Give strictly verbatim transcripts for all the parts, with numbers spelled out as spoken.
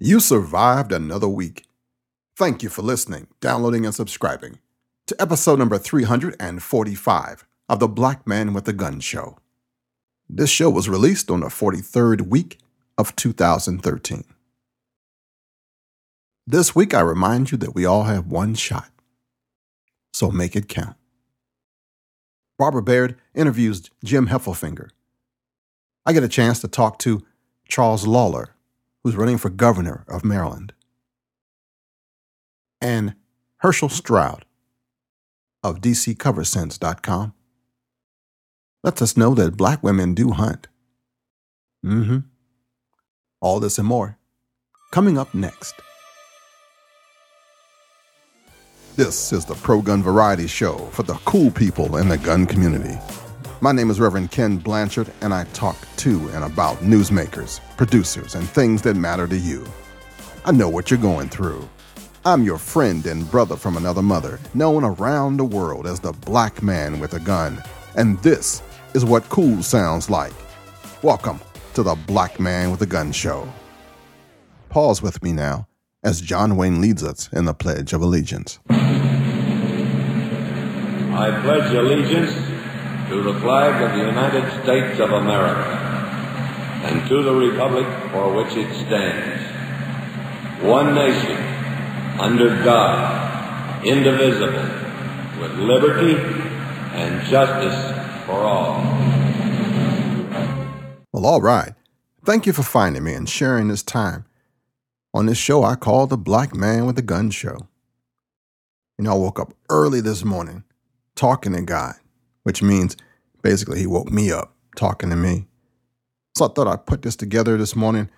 You survived another week. Thank you for listening, downloading, and subscribing to episode number three hundred forty-five of the Black Man with a Gun Show. This show was released on the forty-third week of two thousand thirteen. This week, I remind you that we all have one shot, so make it count. Barbara Baird interviews Jim Heffelfinger. I get a chance to talk to Charles Lollar, who's running for governor of Maryland, and Hurshell Stroud of D C cover scent dot com lets us know that black women do hunt. Mm-hmm. All this and more coming up next. This is the Pro Gun Variety Show for the cool people in the gun community. My name is Reverend Ken Blanchard, and I talk to and about newsmakers, producers, and things that matter to you. I know what you're going through. I'm your friend and brother from another mother, known around the world as the Black Man with a Gun. And this is what cool sounds like. Welcome to the Black Man with a Gun Show. Pause with me now as John Wayne leads us in the Pledge of Allegiance. I pledge allegiance to the flag of the United States of America and to the republic for which it stands, one nation, under God, indivisible, with liberty and justice for all. Well, all right. Thank you for finding me and sharing this time on this show I call the Black Man with a Gun Show. You know, I woke up early this morning talking to God, which means basically he woke me up talking to me. So I thought I'd put this together this morning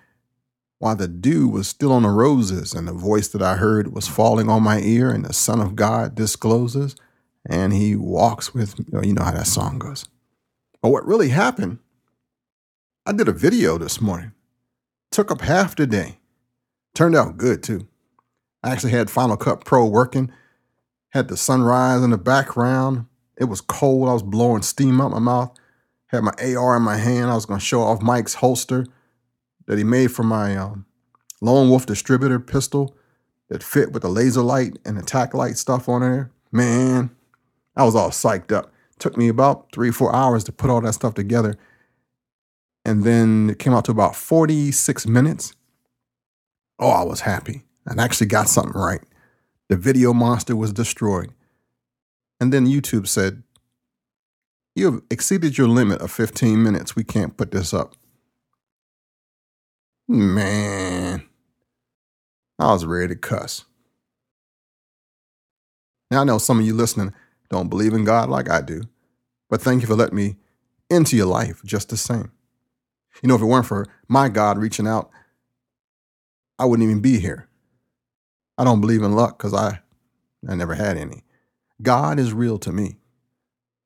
while the dew was still on the roses and the voice that I heard was falling on my ear and the Son of God discloses and he walks with me. You know how that song goes. But what really happened, I did a video this morning. Took up half the day. Turned out good, too. I actually had Final Cut Pro working, had the sunrise in the background. It was cold. I was blowing steam out my mouth, had my A R in my hand. I was going to show off Mike's holster that he made for my um, Lone Wolf distributor pistol that fit with the laser light and the tack light stuff on there. Man, I was all psyched up. Took me about three, four hours to put all that stuff together. And then it came out to about forty-six minutes. Oh, I was happy. I actually got something right. The video monster was destroyed. And then YouTube said, you have exceeded your limit of fifteen minutes. We can't put this up. Man, I was ready to cuss. Now, I know some of you listening don't believe in God like I do, but thank you for letting me into your life just the same. You know, if it weren't for my God reaching out, I wouldn't even be here. I don't believe in luck because I, I never had any. God is real to me.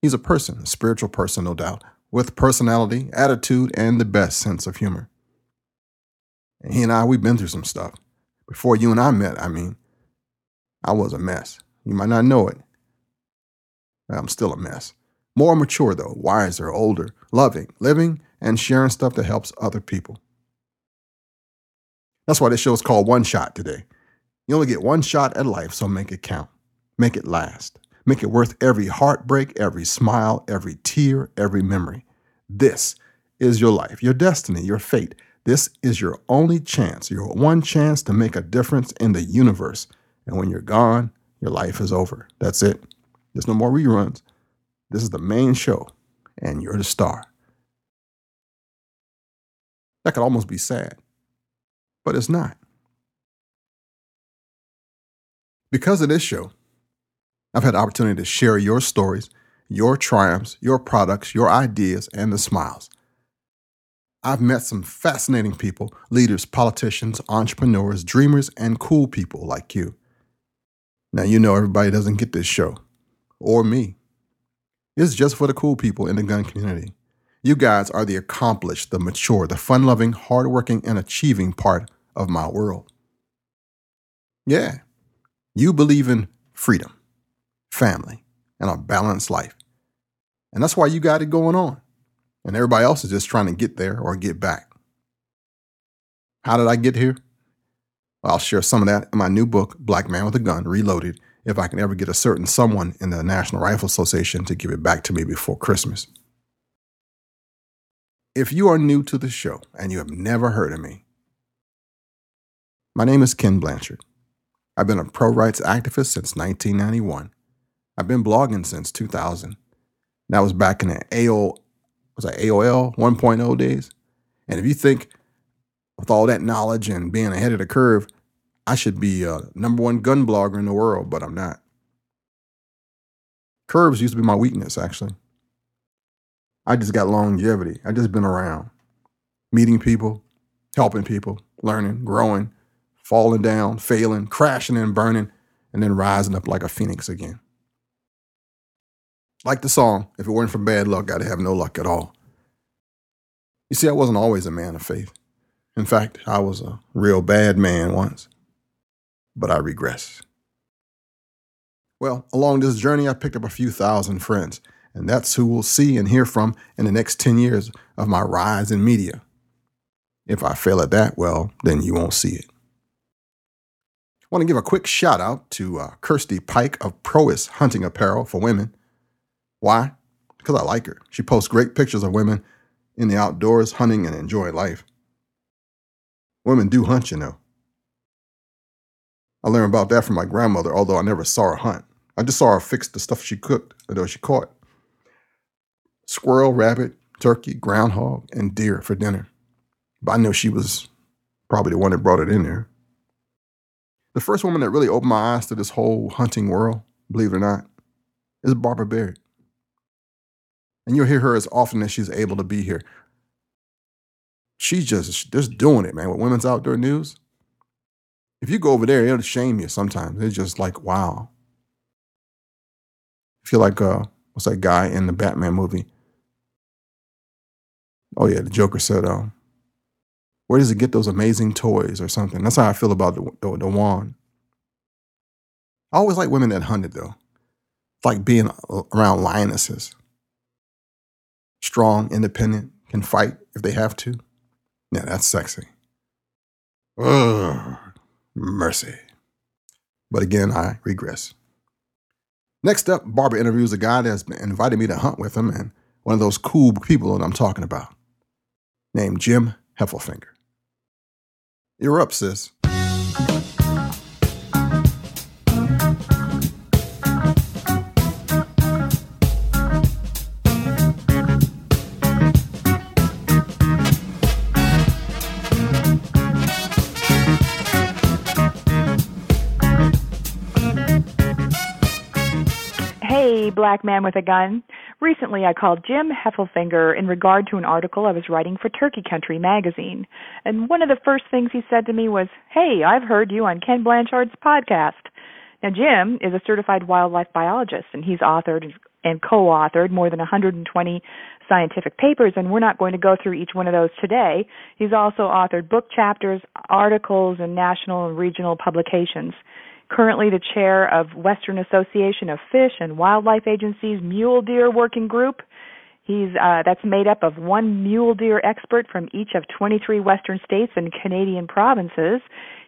He's a person, a spiritual person, no doubt, with personality, attitude, and the best sense of humor. And he and I, we've been through some stuff. Before you and I met, I mean, I was a mess. You might not know it. I'm still a mess. More mature, though, wiser, older, loving, living, and sharing stuff that helps other people. That's why this show is called One Shot today. You only get one shot at life, so make it count. Make it last. Make it worth every heartbreak, every smile, every tear, every memory. This is your life, your destiny, your fate. This is your only chance, your one chance to make a difference in the universe. And when you're gone, your life is over. That's it. There's no more reruns. This is the main show, and you're the star. That could almost be sad. But it's not. Because of this show, I've had the opportunity to share your stories, your triumphs, your products, your ideas, and the smiles. I've met some fascinating people, leaders, politicians, entrepreneurs, dreamers, and cool people like you. Now, you know everybody doesn't get this show, or me. It's just for the cool people in the gun community. You guys are the accomplished, the mature, the fun-loving, hardworking, and achieving part of my world. Yeah, you believe in freedom, family, and a balanced life. And that's why you got it going on. And everybody else is just trying to get there or get back. How did I get here? I'll share some of that in my new book, Black Man with a Gun, Reloaded, if I can ever get a certain someone in the National Rifle Association to give it back to me before Christmas. If you are new to the show and you have never heard of me, my name is Ken Blanchard. I've been a pro-rights activist since nineteen ninety-one. I've been blogging since two thousand. That was back in the A O L, was that A O L one point oh days. And if you think with all that knowledge and being ahead of the curve, I should be a number one gun blogger in the world, but I'm not. Curves used to be my weakness, actually. I just got longevity. I just been around, meeting people, helping people, learning, growing, falling down, failing, crashing and burning, and then rising up like a phoenix again. Like the song, if it weren't for bad luck, I'd have no luck at all. You see, I wasn't always a man of faith. In fact, I was a real bad man once, but I regress. Well, along this journey, I picked up a few thousand friends, and that's who we'll see and hear from in the next ten years of my rise in media. If I fail at that, well, then you won't see it. I want to give a quick shout out to uh, Kirstie Pike of Proís Hunting Apparel for Women. Why? Because I like her. She posts great pictures of women in the outdoors, hunting and enjoying life. Women do hunt, you know. I learned about that from my grandmother, although I never saw her hunt. I just saw her fix the stuff she cooked, although she caught squirrel, rabbit, turkey, groundhog, and deer for dinner. But I know she was probably the one that brought it in there. The first woman that really opened my eyes to this whole hunting world, believe it or not, is Barbara Baird. And you'll hear her as often as she's able to be here. She's just, just doing it, man, with Women's Outdoor News. If you go over there, it'll shame you sometimes. It's just like, wow. I feel like, uh, what's that guy in the Batman movie? Oh, yeah, the Joker said, um, where does it get those amazing toys or something? That's how I feel about the, the, the wand. I always like women that hunted, though. It's like being around lionesses. Strong, independent, can fight if they have to. Yeah, that's sexy. Ugh, mercy. But again, I regress. Next up, Barbara interviews a guy that's been invited me to hunt with him, and one of those cool people that I'm talking about, named Jim Heffelfinger. You're up, sis. Black Man with a Gun. Recently, I called Jim Heffelfinger in regard to an article I was writing for Turkey Country magazine. And one of the first things he said to me was, hey, I've heard you on Ken Blanchard's podcast. Now, Jim is a certified wildlife biologist, and he's authored and co-authored more than one hundred twenty scientific papers, and we're not going to go through each one of those today. He's also authored book chapters, articles, and national and regional publications. Currently the chair of Western Association of Fish and Wildlife Agencies Mule Deer Working Group. He's uh, that's made up of one mule deer expert from each of twenty-three Western states and Canadian provinces.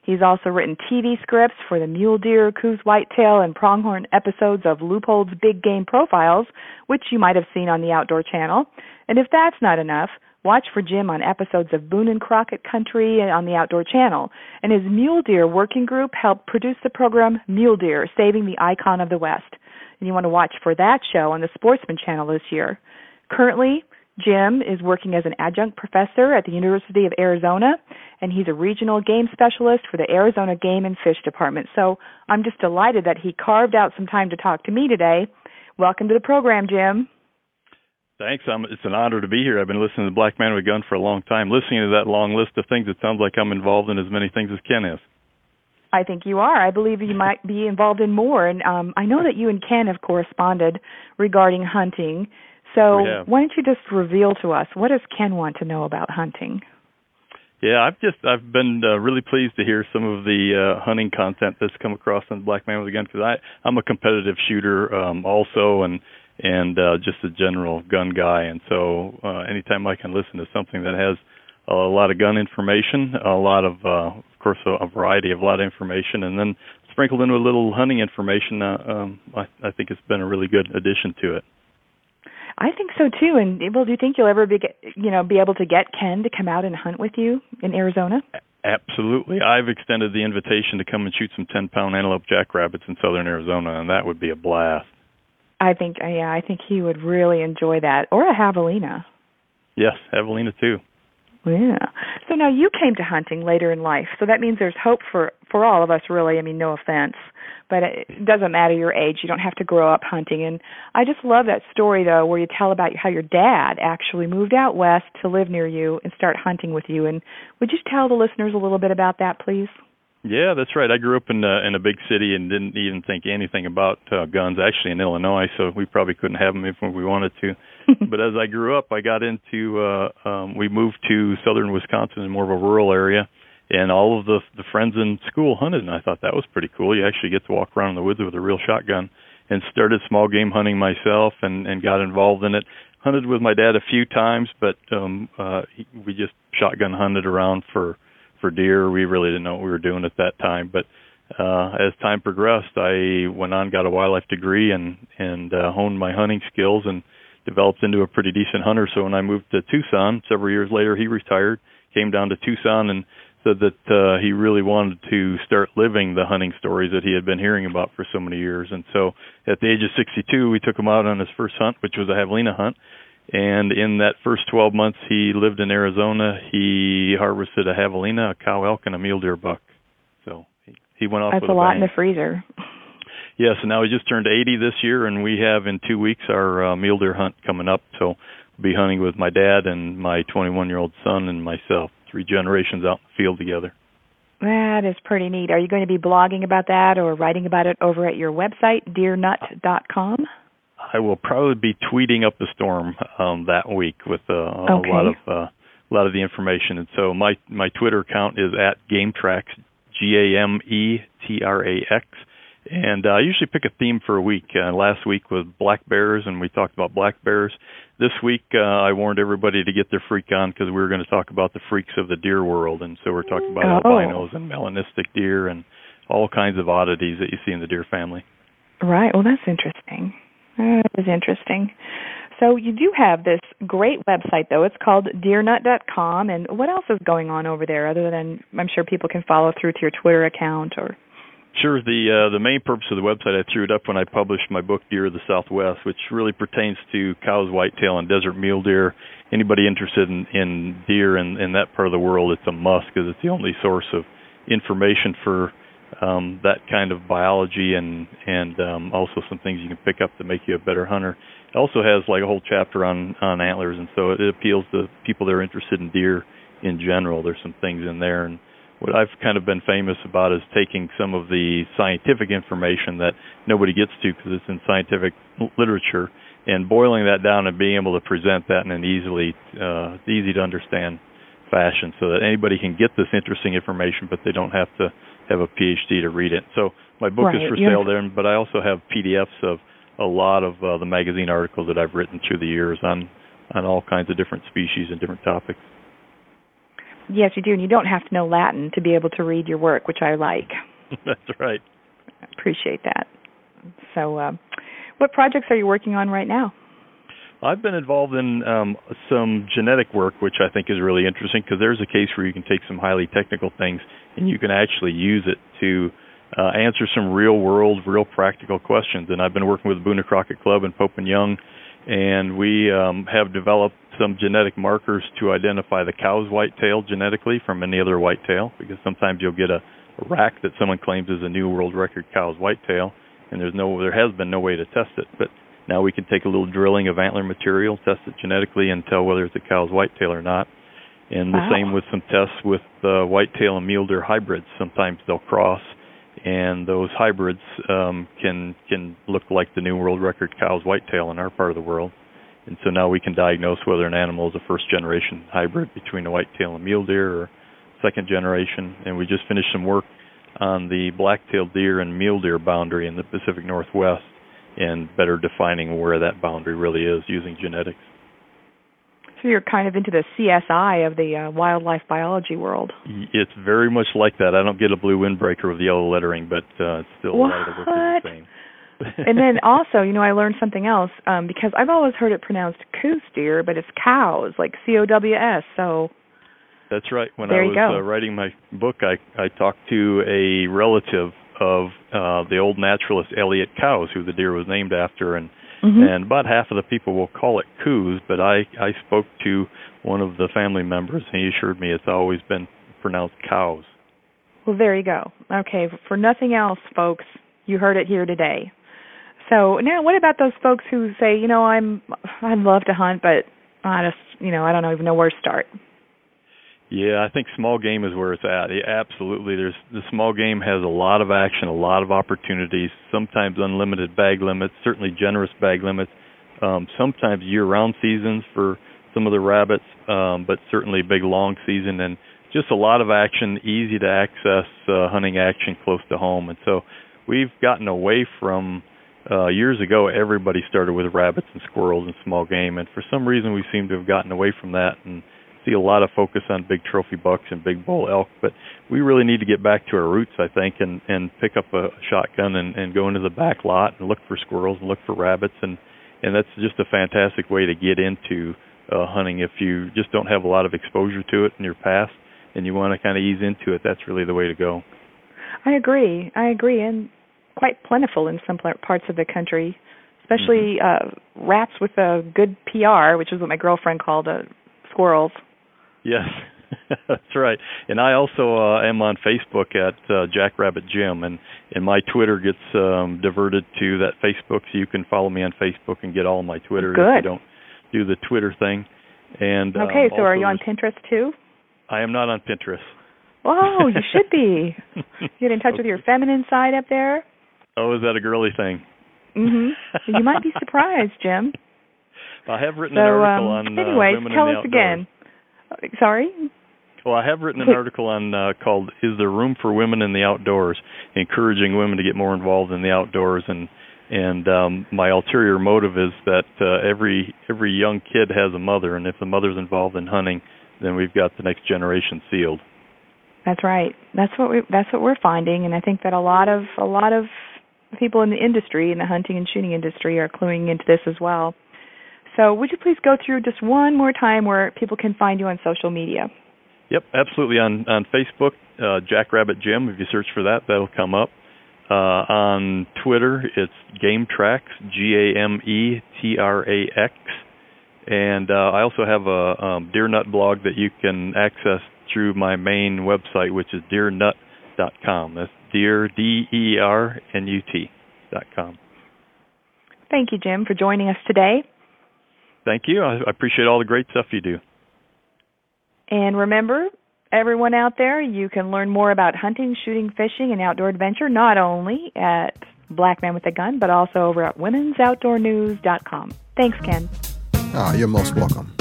He's also written T V scripts for the mule deer, coos, whitetail, and pronghorn episodes of Leupold's Big Game Profiles, which you might have seen on the Outdoor Channel. And if that's not enough, watch for Jim on episodes of Boone and Crockett Country on the Outdoor Channel. And his Mule Deer Working Group helped produce the program Mule Deer, Saving the Icon of the West. And you want to watch for that show on the Sportsman Channel this year. Currently, Jim is working as an adjunct professor at the University of Arizona, and he's a regional game specialist for the Arizona Game and Fish Department. So I'm just delighted that he carved out some time to talk to me today. Welcome to the program, Jim. Thanks. I'm, it's an honor to be here. I've been listening to Black Man with a Gun for a long time. Listening to that long list of things, it sounds like I'm involved in as many things as Ken is. I think you are. I believe you might be involved in more. And um, I know that you and Ken have corresponded regarding hunting. So why don't you just reveal to us, what does Ken want to know about hunting? Yeah, I've just I've been uh, really pleased to hear some of the uh, hunting content that's come across on Black Man with a Gun, because I I'm a competitive shooter um, also, and and uh, just a general gun guy. And so uh, anytime I can listen to something that has a lot of gun information, a lot of uh, course, a, a variety of a lot of information, and then sprinkled in with a little hunting information. Uh, um, I, I think it's been a really good addition to it. I think so too. And well, do you think you'll ever be, you know, be able to get Ken to come out and hunt with you in Arizona? Absolutely. I've extended the invitation to come and shoot some ten-pound antelope jackrabbits in southern Arizona, and that would be a blast. I think, yeah, I think he would really enjoy that, or a javelina. Yes, javelina too. Yeah. So now you came to hunting later in life, so that means there's hope for, for all of us, really. I mean, no offense, but it doesn't matter your age. You don't have to grow up hunting. And I just love that story, though, where you tell about how your dad actually moved out west to live near you and start hunting with you. And would you tell the listeners a little bit about that, please? Yeah, that's right. I grew up in a, in a big city and didn't even think anything about uh, guns, actually, in Illinois, so we probably couldn't have them if we wanted to. But as I grew up, I got into, uh, um, we moved to southern Wisconsin in more of a rural area, and all of the, the friends in school hunted, and I thought that was pretty cool. You actually get to walk around in the woods with a real shotgun, and started small game hunting myself and, and got involved in it. Hunted with my dad a few times, but um, uh, we just shotgun hunted around for for deer. We really didn't know what we were doing at that time, but uh, as time progressed, I went on, got a wildlife degree, and and uh, honed my hunting skills and developed into a pretty decent hunter. So when I moved to Tucson several years later, he retired, came down to Tucson, and said that uh, he really wanted to start living the hunting stories that he had been hearing about for so many years. And so at the age of sixty-two, we took him out on his first hunt, which was a javelina hunt. And in that first twelve months he lived in Arizona, he harvested a javelina, a cow elk, and a mule deer buck. So he, he went off That's with a bang. That's a lot in the freezer. Yes, and now he just turned eighty this year, and we have in two weeks our uh, mule deer hunt coming up. So we'll be hunting with my dad and my twenty-one-year-old son and myself, three generations out in the field together. That is pretty neat. Are you going to be blogging about that or writing about it over at your website, deer nut dot com? I will probably be tweeting up the storm um, that week with uh, okay. a lot of uh, a lot of the information. And so my, my Twitter account is at GameTrax, G A M E T R A X. And uh, I usually pick a theme for a week. Uh, last week was black bears, and we talked about black bears. This week uh, I warned everybody to get their freak on because we were going to talk about the freaks of the deer world. And so we're talking about oh. albinos and melanistic deer and all kinds of oddities that you see in the deer family. Right. Well, that's interesting. That is interesting. So you do have this great website, though. It's called deer nut dot com. And what else is going on over there other than I'm sure people can follow through to your Twitter account? Or Sure. The uh, the main purpose of the website, I threw it up when I published my book, Deer of the Southwest, which really pertains to cows, whitetail, and desert mule deer. Anybody interested in, in deer in, in that part of the world, it's a must because it's the only source of information for Um, that kind of biology and and um, also some things you can pick up to make you a better hunter. It also has like a whole chapter on, on antlers, and so it, it appeals to people that are interested in deer in general. There's some things in there, and what I've kind of been famous about is taking some of the scientific information that nobody gets to because it's in scientific literature and boiling that down and being able to present that in an easily uh, easy to understand fashion so that anybody can get this interesting information, but they don't have to have a P H D to read it. So my book right. is for sale yeah. there, but I also have P D Fs of a lot of uh, the magazine articles that I've written through the years on, on all kinds of different species and different topics. Yes, you do, and you don't have to know Latin to be able to read your work, which I like. That's right. I appreciate that. So uh, what projects are you working on right now? I've been involved in um, some genetic work, which I think is really interesting because there's a case where you can take some highly technical things and you can actually use it to uh, answer some real-world, real practical questions. And I've been working with the Boone and Crockett Club and Pope and Young, and we um, have developed some genetic markers to identify the cow's whitetail genetically from any other whitetail, because sometimes you'll get a, a rack that someone claims is a new world record cow's whitetail, and there's no, there has been no way to test it. But now we can take a little drilling of antler material, test it genetically, and tell whether it's a cow's whitetail or not. And wow. the same with some tests with uh, whitetail and mule deer hybrids. Sometimes they'll cross, and those hybrids um, can can look like the new world record cow's whitetail in our part of the world. And so now we can diagnose whether an animal is a first-generation hybrid between a whitetail and mule deer or second generation. And we just finished some work on the black-tailed deer and mule deer boundary in the Pacific Northwest, and better defining where that boundary really is using genetics. So you're kind of into the C S I of the uh, wildlife biology world. It's very much like that. I don't get a blue windbreaker with yellow lettering, but uh, it's still what? a lot of the work is the same. And then also, you know, I learned something else um, because I've always heard it pronounced coos deer, but it's cows, like C O W S. So that's right. When there I was uh, writing my book, I, I talked to a relative of uh, the old naturalist Elliot Cowes, who the deer was named after, and mm-hmm. and about half of the people will call it coos, but I, I spoke to one of the family members, and he assured me it's always been pronounced cows. Well, there you go. Okay, for nothing else, folks, you heard it here today. So now what about those folks who say, you know, I'm, I'd love to hunt, but I just, you know, I don't even know where to start? Yeah, I think small game is where it's at. Yeah, absolutely. There's the small game has a lot of action, a lot of opportunities, sometimes unlimited bag limits, certainly generous bag limits, um, sometimes year-round seasons for some of the rabbits, um, but certainly big, long season, and just a lot of action, easy to access uh, hunting action close to home. And so we've gotten away from, uh, years ago, everybody started with rabbits and squirrels and small game, and for some reason we seem to have gotten away from that and see a lot of focus on big trophy bucks and big bull elk, but we really need to get back to our roots, I think, and, and pick up a shotgun and, and go into the back lot and look for squirrels and look for rabbits, and, and that's just a fantastic way to get into uh, hunting if you just don't have a lot of exposure to it in your past and you want to kind of ease into it. That's really the way to go. I agree. I agree, and quite plentiful in some parts of the country, especially mm-hmm. uh, rats with a good P R, which is what my girlfriend called uh, squirrels. Yes, that's right. And I also uh, am on Facebook at uh, JackRabbit Jim, and, and my Twitter gets um, diverted to that Facebook, so you can follow me on Facebook and get all my Twitter Good. if you don't do the Twitter thing. And Okay, um, so also, are you on Pinterest too? I am not on Pinterest. Oh, you should be. Get in touch with your feminine side up there. Oh, is that a girly thing? Mm-hmm. You might be surprised, Jim. I have written so, an article um, on uh, anyways, women in the outdoors. Anyways, tell us again. Sorry? Well, I have written an article on uh, called Is There Room for Women in the Outdoors? Encouraging women to get more involved in the outdoors. And and um, my ulterior motive is that uh, every every young kid has a mother, and if the mother's involved in hunting, then we've got the next generation sealed. That's right. That's what we that's what we're finding, and I think that a lot of a lot of people in the industry, in the hunting and shooting industry, are cluing into this as well. So would you please go through just one more time where people can find you on social media? Yep, absolutely. On on Facebook, uh, JackRabbit Jim, if you search for that, that'll come up. Uh, on Twitter, it's GameTrax, G A M E T R A X. And uh, I also have a um, DeerNut blog that you can access through my main website, which is Deer Nut dot com. That's Deer, D E R N U T dot com. Thank you, Jim, for joining us today. Thank you. I appreciate all the great stuff you do. And remember, everyone out there, you can learn more about hunting, shooting, fishing, and outdoor adventure, not only at Black Man With A Gun, but also over at womens outdoor news dot com. Thanks, Ken. Ah, you're most welcome.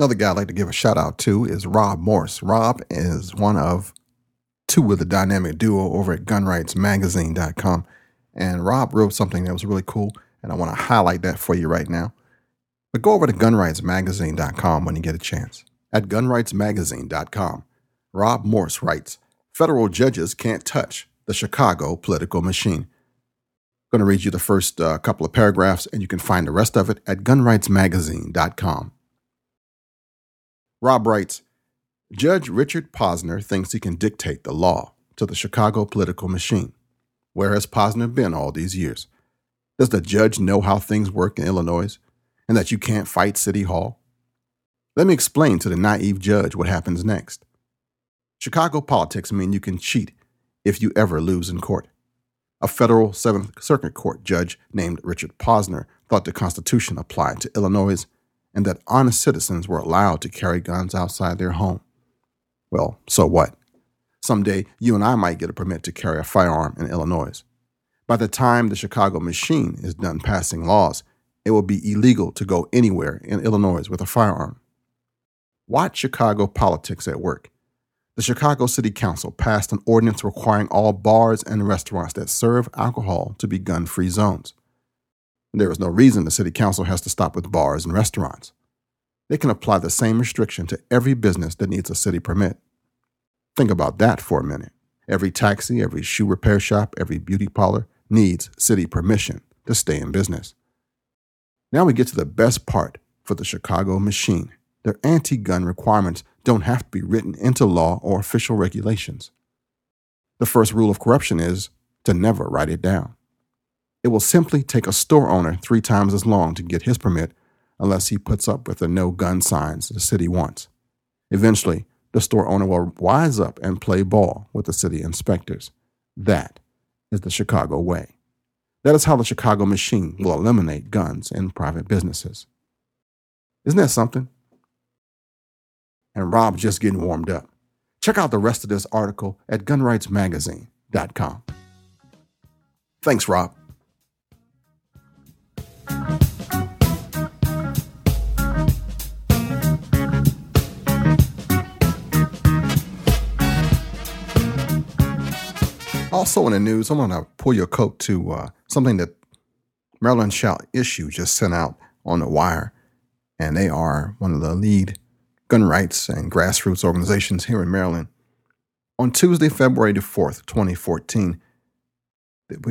Another guy I'd like to give a shout out to is Rob Morse. Rob is one of two of the dynamic duo over at gun rights magazine dot com. And Rob wrote something that was really cool, and I want to highlight that for you right now. But go over to gun rights magazine dot com when you get a chance. At gun rights magazine dot com, Rob Morse writes, "Federal judges can't touch the Chicago political machine." I'm going to read you the first uh, couple of paragraphs, and you can find the rest of it at gun rights magazine dot com. Rob writes, "Judge Richard Posner thinks he can dictate the law to the Chicago political machine. Where has Posner been all these years? Does the judge know how things work in Illinois and that you can't fight City Hall? Let me explain to the naive judge what happens next. Chicago politics mean you can cheat if you ever lose in court. A federal Seventh Circuit Court judge named Richard Posner thought the Constitution applied to Illinois and that honest citizens were allowed to carry guns outside their home. Well, so what? Someday, you and I might get a permit to carry a firearm in Illinois. By the time the Chicago machine is done passing laws, it will be illegal to go anywhere in Illinois with a firearm. Watch Chicago politics at work. The Chicago City Council passed an ordinance requiring all bars and restaurants that serve alcohol to be gun-free zones. There is no reason the City Council has to stop with bars and restaurants. They can apply the same restriction to every business that needs a city permit. Think about that for a minute. Every taxi, every shoe repair shop, every beauty parlor needs city permission to stay in business. Now we get to the best part for the Chicago machine. Their anti-gun requirements don't have to be written into law or official regulations. The first rule of corruption is to never write it down. It will simply take a store owner three times as long to get his permit unless he puts up with the no-gun signs the city wants. Eventually, the store owner will wise up and play ball with the city inspectors. That is the Chicago way. That is how the Chicago machine will eliminate guns in private businesses. Isn't that something? And Rob's just getting warmed up. Check out the rest of this article at gun rights magazine dot com. Thanks, Rob. Also in the news, I'm going to pull your coat to uh, something that Maryland Shall Issue just sent out on the wire. And they are one of the lead gun rights and grassroots organizations here in Maryland. On Tuesday, February the fourth, twenty fourteen,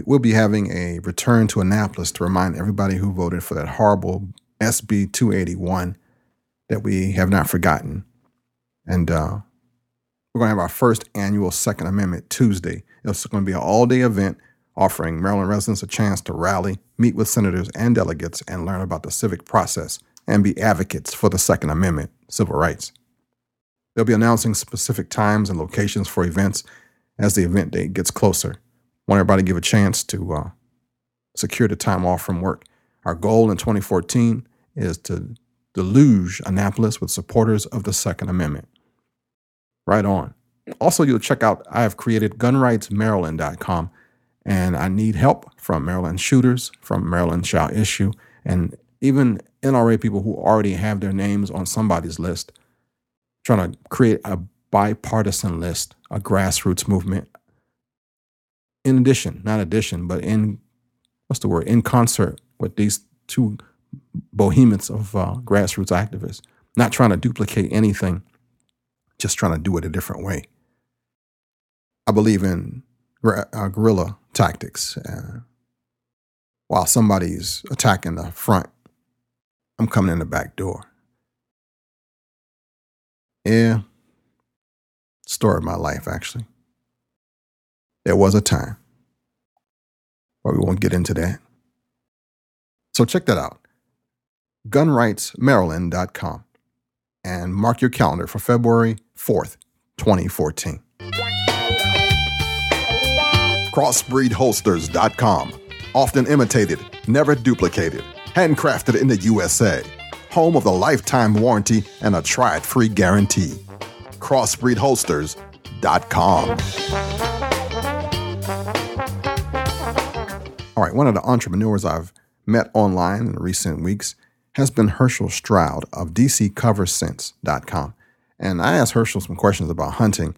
we'll be having a return to Annapolis to remind everybody who voted for that horrible S B two eighty-one that we have not forgotten. And uh, we're going to have our first annual Second Amendment Tuesday. It's going to be an all-day event offering Maryland residents a chance to rally, meet with senators and delegates, and learn about the civic process and be advocates for the Second Amendment civil rights. They'll be announcing specific times and locations for events as the event date gets closer. Want everybody to give a chance to uh, secure the time off from work. Our goal in twenty fourteen is to deluge Annapolis with supporters of the Second Amendment. Right on. Also, you'll check out, I have created gun rights maryland dot com, and I need help from Maryland shooters, from Maryland Shall Issue, and even N R A people who already have their names on somebody's list, trying to create a bipartisan list, a grassroots movement. In addition, not addition, but in, what's the word, in concert with these two behemoths of uh, grassroots activists. Not trying to duplicate anything, just trying to do it a different way. I believe in uh, guerrilla tactics. Uh, while somebody's attacking the front, I'm coming in the back door. Yeah. Story of my life, actually. There was a time. But we won't get into that. So check that out. gun rights maryland dot com. And mark your calendar for February fourth, twenty fourteen. crossbreed holsters dot com. Often imitated, never duplicated. Handcrafted in the U S A. Home of the lifetime warranty and a try-it-free guarantee. crossbreed holsters dot com. All right, one of the entrepreneurs I've met online in recent weeks has been Hurshell Stroud of D C cover scent dot com. And I asked Hurshell some questions about hunting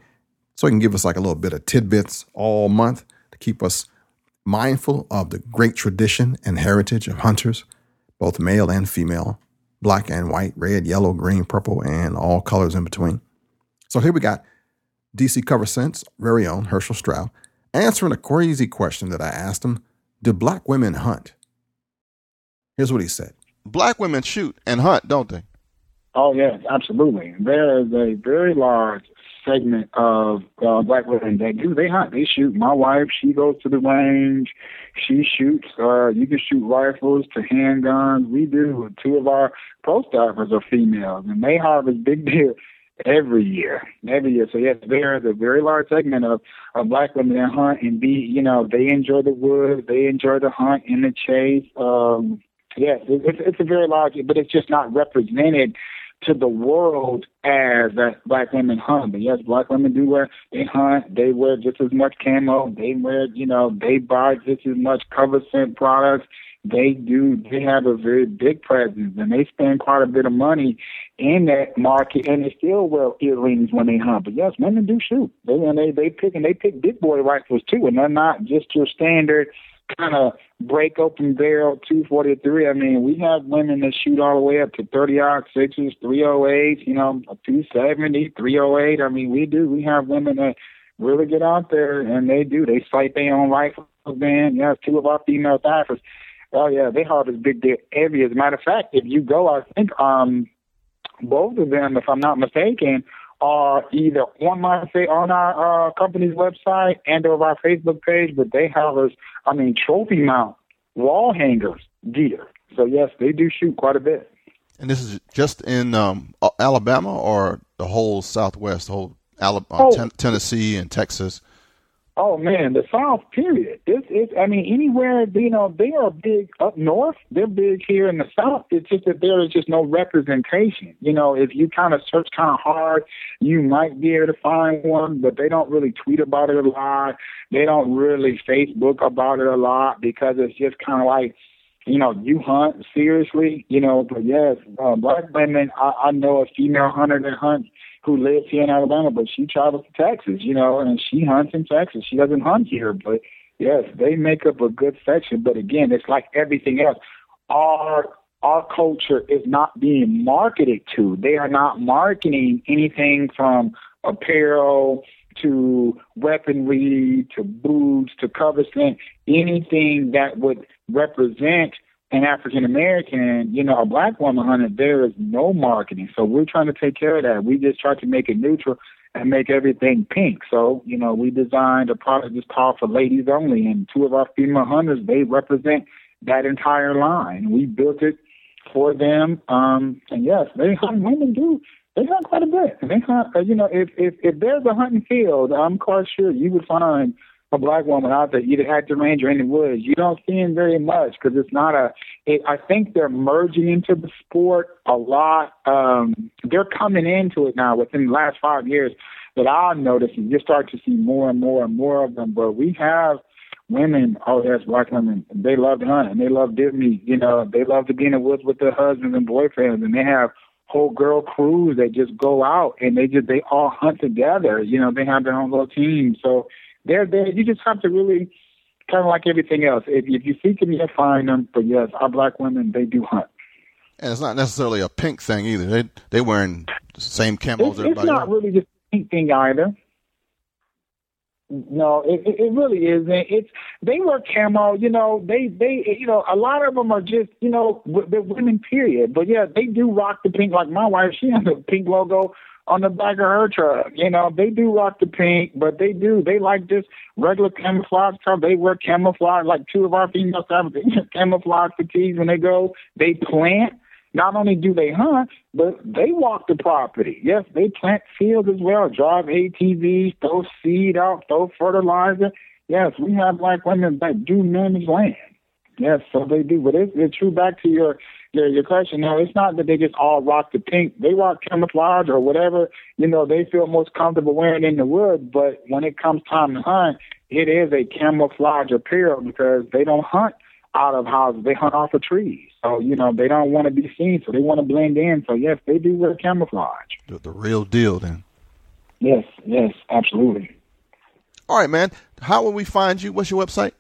so he can give us like a little bit of tidbits all month to keep us mindful of the great tradition and heritage of hunters, both male and female, black and white, red, yellow, green, purple, and all colors in between. So here we got D C Cover Scent's very own Hurshell Stroud answering a crazy question that I asked him, do black women hunt? Here's what he said. Black women shoot and hunt, don't they? Oh, yes, absolutely. There is a very large segment of uh, black women that do. They hunt. They shoot. My wife, she goes to the range. She shoots. Uh, you can shoot rifles to handguns. We do. Two of our pro staffers are females, and they harvest big deer every year. Every year. So, yes, there is a very large segment of, of black women that hunt and be, you know, they enjoy the woods. They enjoy the hunt and the chase. Um, yes, it's, it's a very large, but it's just not represented to the world as that black women hunt. But yes, black women do wear, they hunt, they wear just as much camo, they wear, you know, they buy just as much cover scent products they do, they have a very big presence, and they spend quite a bit of money in that market, and they still wear earrings when they hunt. But yes, women do shoot. They and they, they pick and they pick big boy rifles too, and they're not just your standard kind of break open barrel two forty-three. I mean, we have women that shoot all the way up to thirty aught sixes, three oh eight, you know, two seventy, three oh eight. I mean, we do. We have women that really get out there, and they do. They sight their own rifles, man. Yeah, two of our female divers. Oh yeah, they harvest big deer every. As a matter of fact, if you go, I think um both of them, if I'm not mistaken, are either on my on our uh, company's website and or our Facebook page, but they have us, I mean, trophy mount, wall hangers, deer. So yes, they do shoot quite a bit. And this is just in um, Alabama or the whole Southwest, the whole Alabama, oh. ten- Tennessee and Texas? Oh, man, the South, period. It's, it's, I mean, anywhere, you know, they are big up north. They're big here in the South. It's just that there is just no representation. You know, if you kind of search kind of hard, you might be able to find one, but they don't really tweet about it a lot. They don't really Facebook about it a lot because it's just kind of like, you know, you hunt seriously, you know. But, yes, uh, black women, I, I know a female hunter that hunts who lives here in Alabama, but she travels to Texas, you know, and she hunts in Texas. She doesn't hunt here, but, yes, they make up a good section. But, again, it's like everything else. Our our culture is not being marketed to. They are not marketing anything from apparel to weaponry to boots to cover scent, anything that would represent an African-American, you know, a black woman hunter. There is no marketing. So we're trying to take care of that. We just try to make it neutral and make everything pink. So, you know, we designed a product that's called For Ladies Only, and two of our female hunters, they represent that entire line. We built it for them. Um, and yes, they hunt, women do. They hunt quite a bit. They hunt, you know, if, if, if there's a hunting field, I'm quite sure you would find a black woman out there, either at the range or in the woods. You don't see them very much because it's not a it, – I think they're merging into the sport a lot. Um, they're coming into it now within the last five years that I've noticed, and you start to see more and more and more of them. But we have women, oh, yes, black women, they love to hunt, and they love Disney. You know, they love to be in the woods with their husbands and boyfriends, and they have – whole girl crews that just go out and they just they all hunt together. You know, they have their own little team. So they're there. You just have to really kind of like everything else. If, if you seek them, you'll find them. But yes, our black women, they do hunt. And it's not necessarily a pink thing either. They they wearing the same camo. It's, it's not really just a pink thing either. No, it, it really isn't. It's they wear camo, you know. They they you know a lot of them are just you know they're women, period. But yeah, they do rock the pink. Like my wife, she has a pink logo on the back of her truck. You know, they do rock the pink, but they do they like just regular camouflage stuff. They wear camouflage. Like two of our female staff, they wear camouflage fatigues when they go. They plant. Not only do they hunt, but they walk the property. Yes, they plant fields as well, drive A T Vs, throw seed out, throw fertilizer. Yes, we have black women that do manage land. Yes, so they do. But it's, it's true, back to your, your your question. No, it's not that they just all rock the pink. They rock camouflage or whatever, you know, they feel most comfortable wearing in the woods. But when it comes time to hunt, it is a camouflage apparel because they don't hunt out of houses. They hunt off of trees. So, you know, they don't want to be seen, so they want to blend in. So, yes, they do wear camouflage. The, the real deal, then. Yes, yes, absolutely. All right, man. How will we find you? What's your website?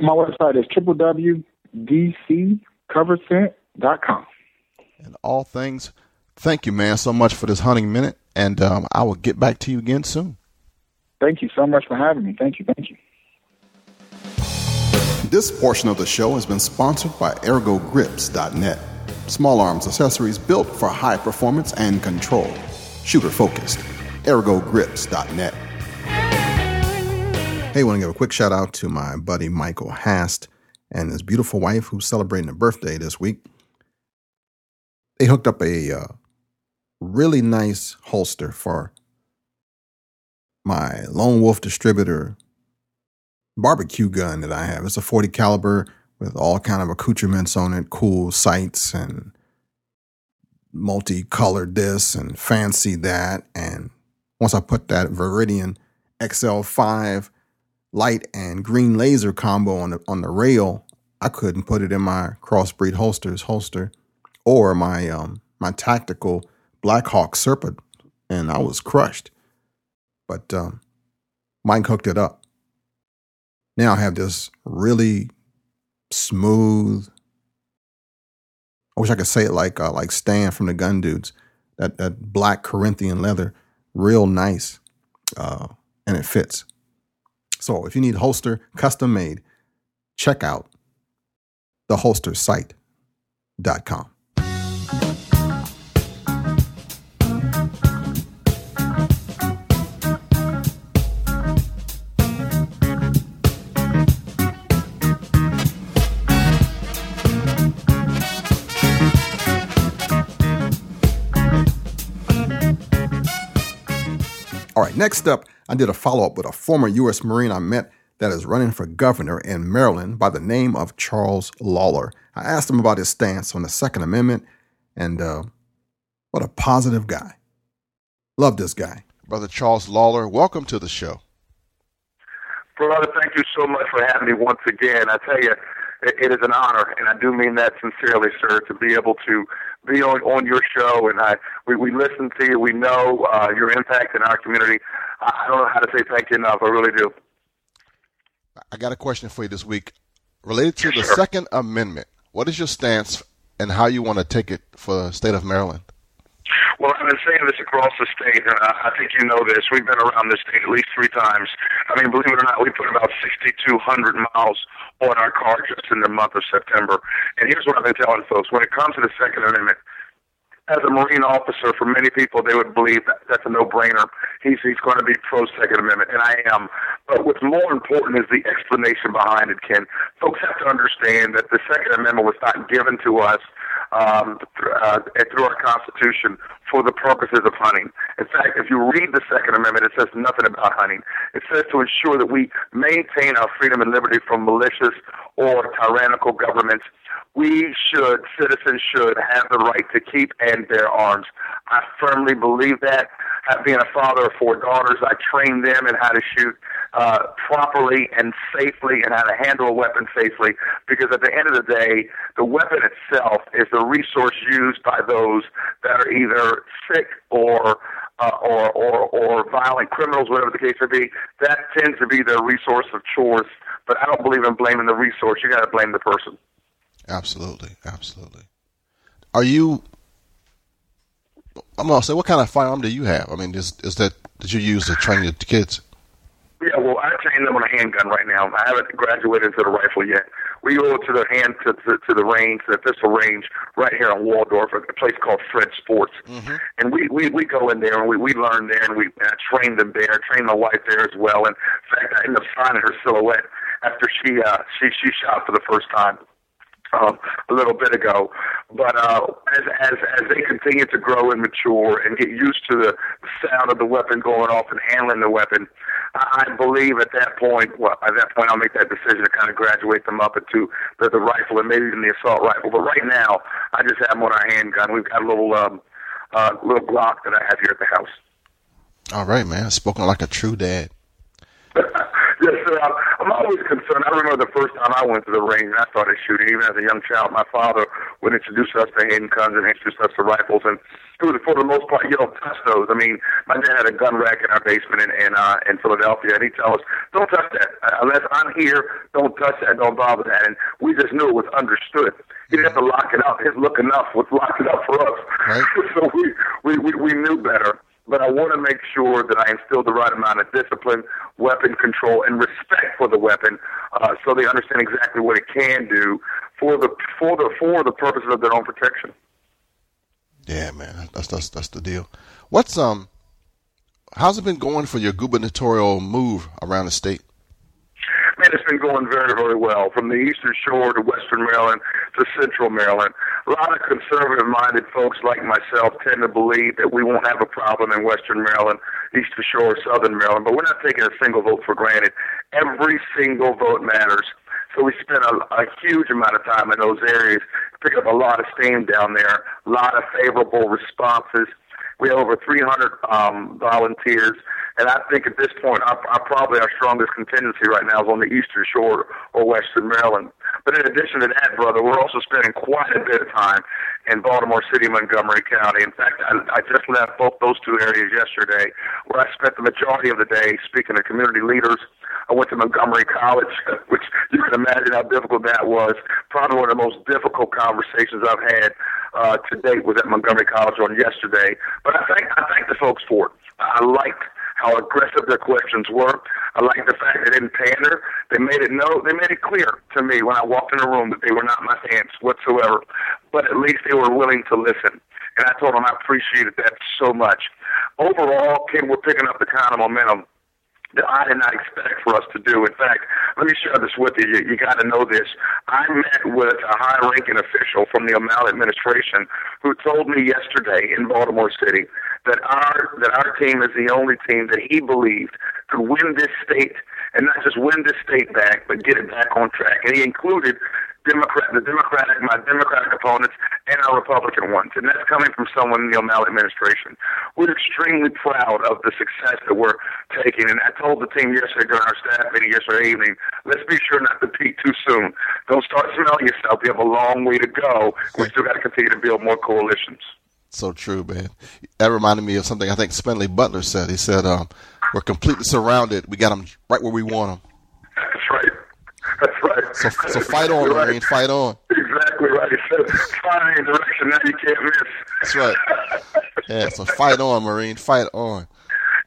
My website is double-u double-u double-u dot D C cover scent dot com. And all things, thank you, man, so much for this hunting minute, and um, I will get back to you again soon. Thank you so much for having me. Thank you, thank you. This portion of the show has been sponsored by Ergo Grips dot net. Small arms accessories built for high performance and control. Shooter focused. Ergo Grips dot net. Hey, want to give a quick shout out to my buddy Michael Hast and his beautiful wife who's celebrating a birthday this week. They hooked up a uh, really nice holster for my Lone Wolf distributor barbecue gun that I have. It's a forty caliber with all kind of accoutrements on it, cool sights and multicolored this and fancy that. And once I put that Viridian X L five light and green laser combo on the on the rail, I couldn't put it in my Crossbreed Holsters holster or my um, my tactical Black Hawk Serpent, and I was crushed. But um, Mike hooked it up. Now I have this really smooth, I wish I could say it like uh, like Stan from the Gun Dudes, that, that black Corinthian leather, real nice, uh, and it fits. So if you need holster custom made, check out the holster site dot com. All right, next up, I did a follow-up with a former U S Marine I met that is running for governor in Maryland by the name of Charles Lollar. I asked him about his stance on the Second Amendment, and uh, what a positive guy. Love this guy. Brother Charles Lollar, welcome to the show. Brother, thank you so much for having me once again. I tell you, it is an honor, and I do mean that sincerely, sir, to be able to be on, on your show. And I we, we listen to you. We know uh, your impact in our community. I don't know how to say thank you enough. I really do. I got a question for you this week related to the sure. Second Amendment. What is your stance and how you want to take it for the state of Maryland? Well, I've been saying this across the state, and I think you know this. We've been around this state at least three times. I mean, believe it or not, we put about six thousand two hundred miles on our car just in the month of September. And here's what I've been telling folks. When it comes to the Second Amendment, as a Marine officer, for many people, they would believe that that's a no-brainer. He's, he's going to be pro-Second Amendment, and I am. But what's more important is the explanation behind it, Ken. Folks have to understand that the Second Amendment was not given to us um, uh, through our Constitution for the purposes of hunting. In fact, if you read the Second Amendment, it says nothing about hunting. It says to ensure that we maintain our freedom and liberty from malicious or tyrannical governments. We should, citizens should have the right to keep and bear arms. I firmly believe that. Being a father of four daughters, I trained them in how to shoot uh, properly and safely and how to handle a weapon safely, because at the end of the day, the weapon itself is the resource used by those that are either sick or Uh, or, or, or violent criminals, whatever the case may be. That tends to be their resource of choice. But I don't believe in blaming the resource. You got to blame the person. Absolutely, absolutely. Are you? I'm gonna say, what kind of firearm do you have? I mean, is is that did you use to train your kids? Yeah, well, I train them on a handgun right now. I haven't graduated into the rifle yet. We go to the hand to, to, to the range, to the pistol range, right here in Waldorf, a place called Fred Sports. Mm-hmm. And we, we, we go in there and we, we learn there, and we and I train them there. I train my wife there as well. And in fact, I ended up finding her silhouette after she uh, she she shot for the first time um, a little bit ago. But uh, as as as they continue to grow and mature and get used to the sound of the weapon going off and handling the weapon, I believe at that point, well, at that point, I'll make that decision to kind of graduate them up into the, the rifle and maybe even the assault rifle. But right now, I just have them on our handgun. We've got a little um, uh, little Glock that I have here at the house. All right, man. Spoken like a true dad. Yes, sir. I'm, I'm always concerned. I remember the first time I went to the range and I started shooting. Even as a young child, my father would introduce us to handguns and introduce us to rifles. And it was, for the most part, you don't touch those. I mean, my dad had a gun rack in our basement in in, uh, in Philadelphia, and he'd tell us, don't touch that. Unless I'm here, don't touch that. Don't bother that. And we just knew it was understood. He didn't have to lock it up. His looking up was locking up for us. Right. So we, we, we, we knew better. But I want to make sure that I instill the right amount of discipline, weapon control, and respect for the weapon, uh, so they understand exactly what it can do for the for the for the purposes of their own protection. Yeah, man, that's that's that's the deal. What's um, how's it been going for your gubernatorial move around the state? Man, it's been going very, very well, from the Eastern Shore to Western Maryland to Central Maryland. A lot of conservative-minded folks like myself tend to believe that we won't have a problem in Western Maryland, Eastern Shore, Southern Maryland, but we're not taking a single vote for granted. Every single vote matters. So we spent a, a huge amount of time in those areas, pick up a lot of steam down there, a lot of favorable responses. We have over three hundred um, volunteers. And I think at this point, our, our, probably our strongest contingency right now is on the Eastern Shore or Western Maryland. But in addition to that, brother, we're also spending quite a bit of time in Baltimore City, Montgomery County. In fact, I, I just left both those two areas yesterday, where I spent the majority of the day speaking to community leaders. I went to Montgomery College, which you can imagine how difficult that was. Probably one of the most difficult conversations I've had uh, to date was at Montgomery College on yesterday. But I thank, I thank the folks for it. I liked how aggressive their questions were. I liked the fact they didn't pander. They made it no, they made it clear to me when I walked in the room that they were not my fans whatsoever. But at least they were willing to listen. And I told them I appreciated that so much. Overall, Ken, we're picking up the kind of momentum that I did not expect for us to do. In fact, let me share this with you. You, you got to know this. I met with a high-ranking official from the O'Malley administration who told me yesterday in Baltimore City that our that our team is the only team that he believed could win this state, and not just win this state back, but get it back on track. And he included Democrat, the Democratic, my Democratic opponents, and our Republican ones. And that's coming from someone in the O'Malley administration. We're extremely proud of the success that we're taking. And I told the team yesterday during our staff meeting yesterday evening, let's be sure not to peak too soon. Don't start smelling yourself. We have a long way to go. We still got to continue to build more coalitions. So true, man. That reminded me of something I think Spindley Butler said. He said, um, we're completely surrounded. We got them right where we want them. That's right. That's right. So, so fight on, right. Marine. Fight on. Exactly right. So fight in direction that you can't miss. That's right. Yeah, so fight on, Marine. Fight on.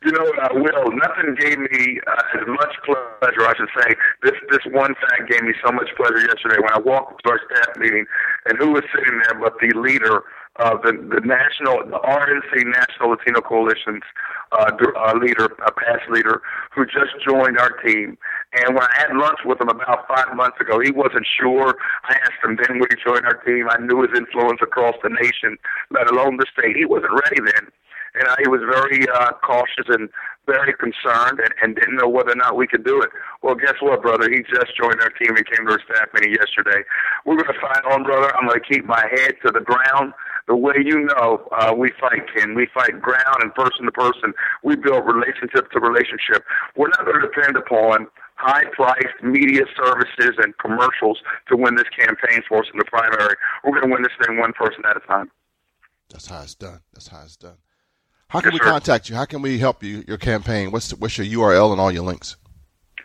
You know, I will. Nothing gave me uh, as much pleasure, I should say. This this one fact gave me so much pleasure yesterday when I walked to our staff meeting, and who was sitting there but the leader of the, the national, the R N C National Latino Coalition's uh, uh, leader, uh, past leader, who just joined our team. And when I had lunch with him about five months ago, he wasn't sure. I asked him then when he joined our team. I knew his influence across the nation, let alone the state. He wasn't ready then. And he was very uh, cautious and very concerned and, and didn't know whether or not we could do it. Well, guess what, brother? He just joined our team and came to our staff meeting yesterday. We're going to fight on, brother. I'm going to keep my head to the ground. The way you know uh, we fight, Ken. We fight ground and person to person. We build relationship to relationship. We're not going to depend upon high-priced media services and commercials to win this campaign for us in the primary. We're going to win this thing one person at a time. That's how it's done. That's how it's done. How can yes, we sir. contact you? How can we help you, your campaign? What's the, what's your U R L and all your links?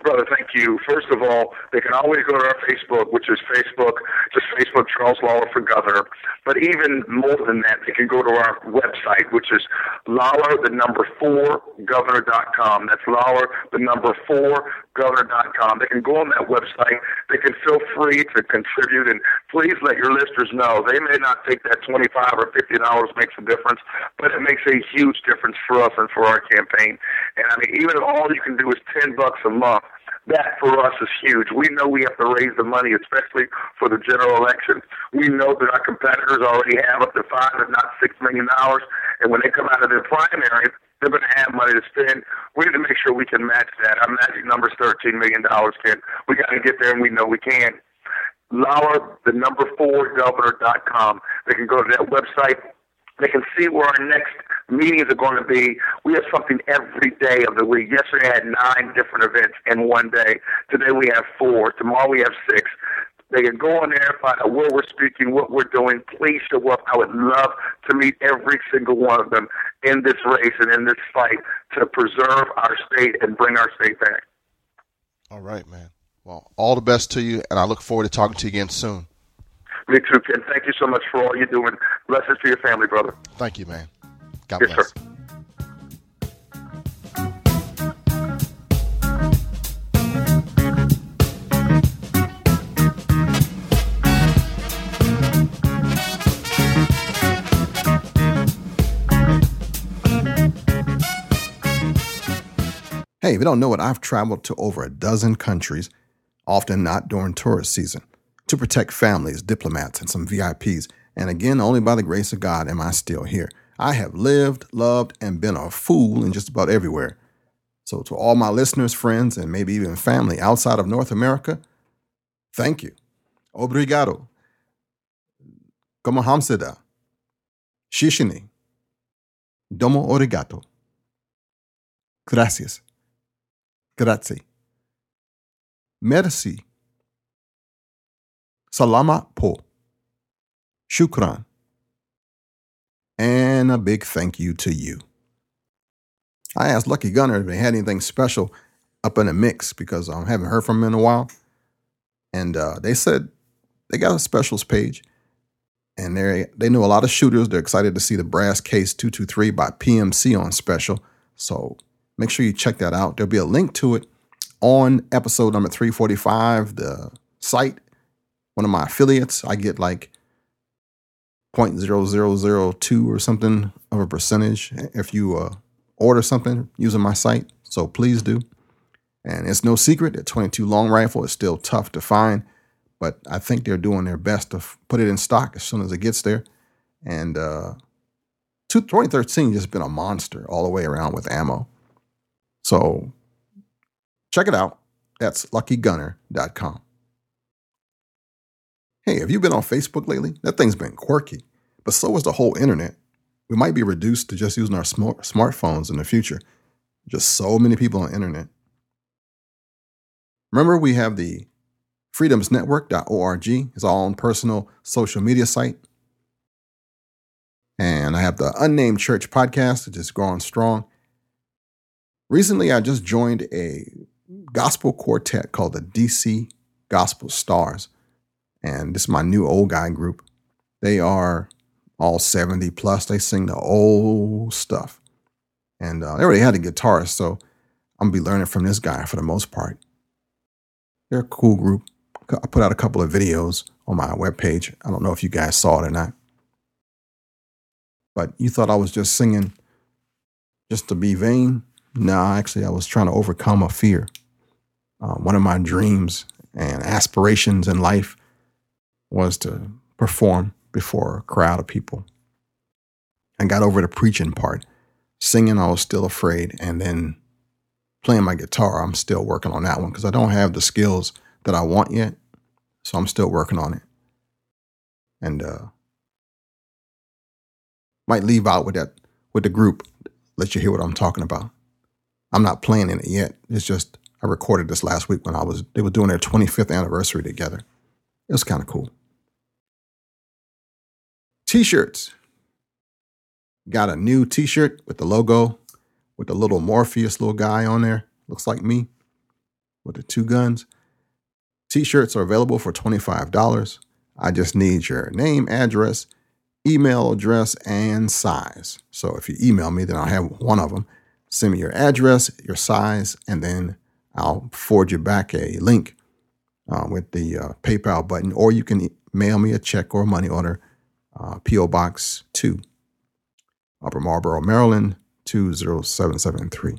Brother, thank you. First of all, they can always go to our Facebook, which is Facebook, just Facebook, Charles Lollar for Governor. But even more than that, they can go to our website, which is Lollar, the number four, governor dot com. That's Lollar, the number four, governor dot com. They can go on that website. They can feel free to contribute, and please let your listeners know. They may not think that twenty-five dollars or fifty dollars makes a difference, but it makes a huge difference for us and for our campaign. And I mean, even if all you can do is ten bucks a month, that for us is huge. We know we have to raise the money, especially for the general election. We know that our competitors already have up to five, if not six million dollars, and when they come out of their primary, they're going to have money to spend. We need to make sure we can match that. Our magic number is thirteen million dollars, Ken. We got to get there, and we know we can. Lollar, the number four governor dot com. They can go to that website. They can see where our next meetings are going to be. We have something every day of the week. Yesterday I had nine different events in one day. Today we have four. Tomorrow we have six. They can go on there, find out where we're speaking, what we're doing. Please show up. I would love to meet every single one of them in this race and in this fight to preserve our state and bring our state back. All right, man. Well, all the best to you, and I look forward to talking to you again soon. Me too, Ken. Thank you so much for all you're doing. Blessings to your family, brother. Thank you, man. God yes, bless. Sir. Hey, if you don't know it, I've traveled to over a dozen countries, often not during tourist season, to protect families, diplomats, and some V I Ps. And again, only by the grace of God am I still here. I have lived, loved, and been a fool in just about everywhere. So to all my listeners, friends, and maybe even family outside of North America, thank you. Obrigado. Como hamseda. Shishini. Domo origato. Gracias. Grazie. Merci. Salama po. Shukran. And a big thank you to you. I asked Lucky Gunner if they had anything special up in the mix because I um, haven't heard from them in a while. And uh, they said they got a specials page. And they they know a lot of shooters. They're excited to see the Brass Case two two three by P M C on special. So make sure you check that out. There'll be a link to it on episode number three forty-five, the site. One of my affiliates, I get like zero point zero zero zero two or something of a percentage if you uh, order something using my site. So please do. And it's no secret that twenty-two long rifle is still tough to find, but I think they're doing their best to f- put it in stock as soon as it gets there. And uh, twenty thirteen just been a monster all the way around with ammo. So check it out. That's lucky gunner dot com. Hey, have you been on Facebook lately? That thing's been quirky, but so is the whole internet. We might be reduced to just using our smart smartphones in the future. Just so many people on the internet. Remember, we have the freedoms network dot org. It's our own personal social media site. And I have the Unnamed Church podcast, which is growing strong. Recently, I just joined a gospel quartet called the D C Gospel Stars. And this is my new old guy group. They are all seventy plus. They sing the old stuff. And uh, they already had a guitarist, so I'm going to be learning from this guy for the most part. They're a cool group. I put out a couple of videos on my webpage. I don't know if you guys saw it or not. But you thought I was just singing just to be vain? No, actually, I was trying to overcome a fear. Uh, one of my dreams and aspirations in life was to perform before a crowd of people. I got over the preaching part. Singing, I was still afraid. And then playing my guitar, I'm still working on that one because I don't have the skills that I want yet. So I'm still working on it. And uh, might leave out with that, with the group, let you hear what I'm talking about. I'm not playing in it yet. It's just, I recorded this last week when I was, they were doing their twenty-fifth anniversary together. It was kind of cool. T-shirts. Got a new T-shirt with the logo, with the little Morpheus little guy on there. Looks like me with the two guns. T-shirts are available for twenty-five dollars. I just need your name, address, email address, and size. So if you email me, then I'll have one of them. Send me your address, your size, and then I'll forward you back a link uh, with the uh, PayPal button, or you can mail me a check or money order. Uh, P O Box two, Upper Marlboro, Maryland, two zero seven seven three.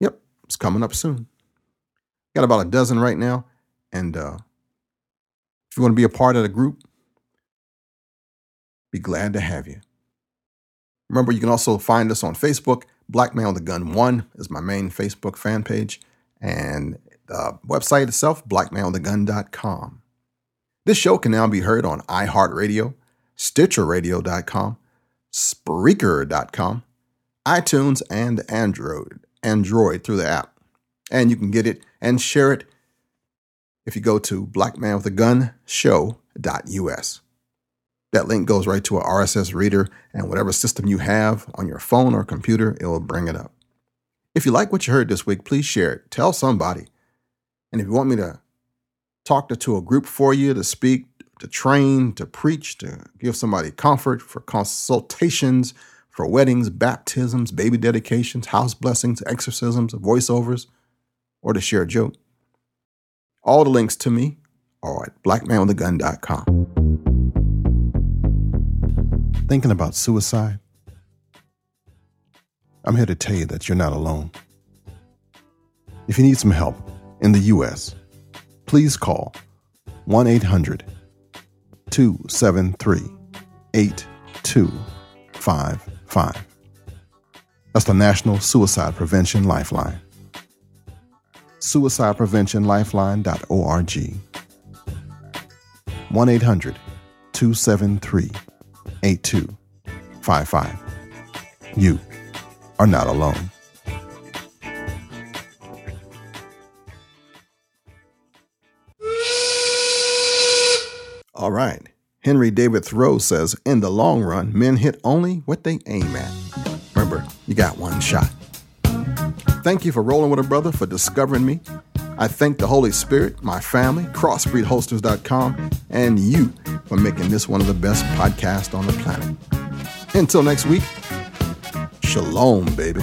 Yep, it's coming up soon. Got about a dozen right now. And uh, if you want to be a part of the group, be glad to have you. Remember, you can also find us on Facebook. Black Man with a Gun one is my main Facebook fan page. And the website itself, black man with a gun dot com. This show can now be heard on iHeartRadio, Stitcher Radio dot com, Spreaker dot com, iTunes, and Android, Android through the app. And you can get it and share it if you go to black man with a gun show dot U S. That link goes right to an R S S reader, and whatever system you have on your phone or computer, it will bring it up. If you like what you heard this week, please share it. Tell somebody. And if you want me to talk to, to a group for you, to speak, to train, to preach, to give somebody comfort, for consultations, for weddings, baptisms, baby dedications, house blessings, exorcisms, voiceovers, or to share a joke. All the links to me are at black man with a gun dot com. Thinking about suicide? I'm here to tell you that you're not alone. If you need some help in the U S, please call one eight hundred two seven three eight two five five. That's the National Suicide Prevention Lifeline. suicide prevention lifeline dot org. one eight hundred two seven three eight two five five. You are not alone. All right. Henry David Thoreau says, in the long run, men hit only what they aim at. Remember, you got one shot. Thank you for rolling with a brother, for discovering me. I thank the Holy Spirit, my family, crossbreed holsters dot com, and you for making this one of the best podcasts on the planet. Until next week, shalom, baby.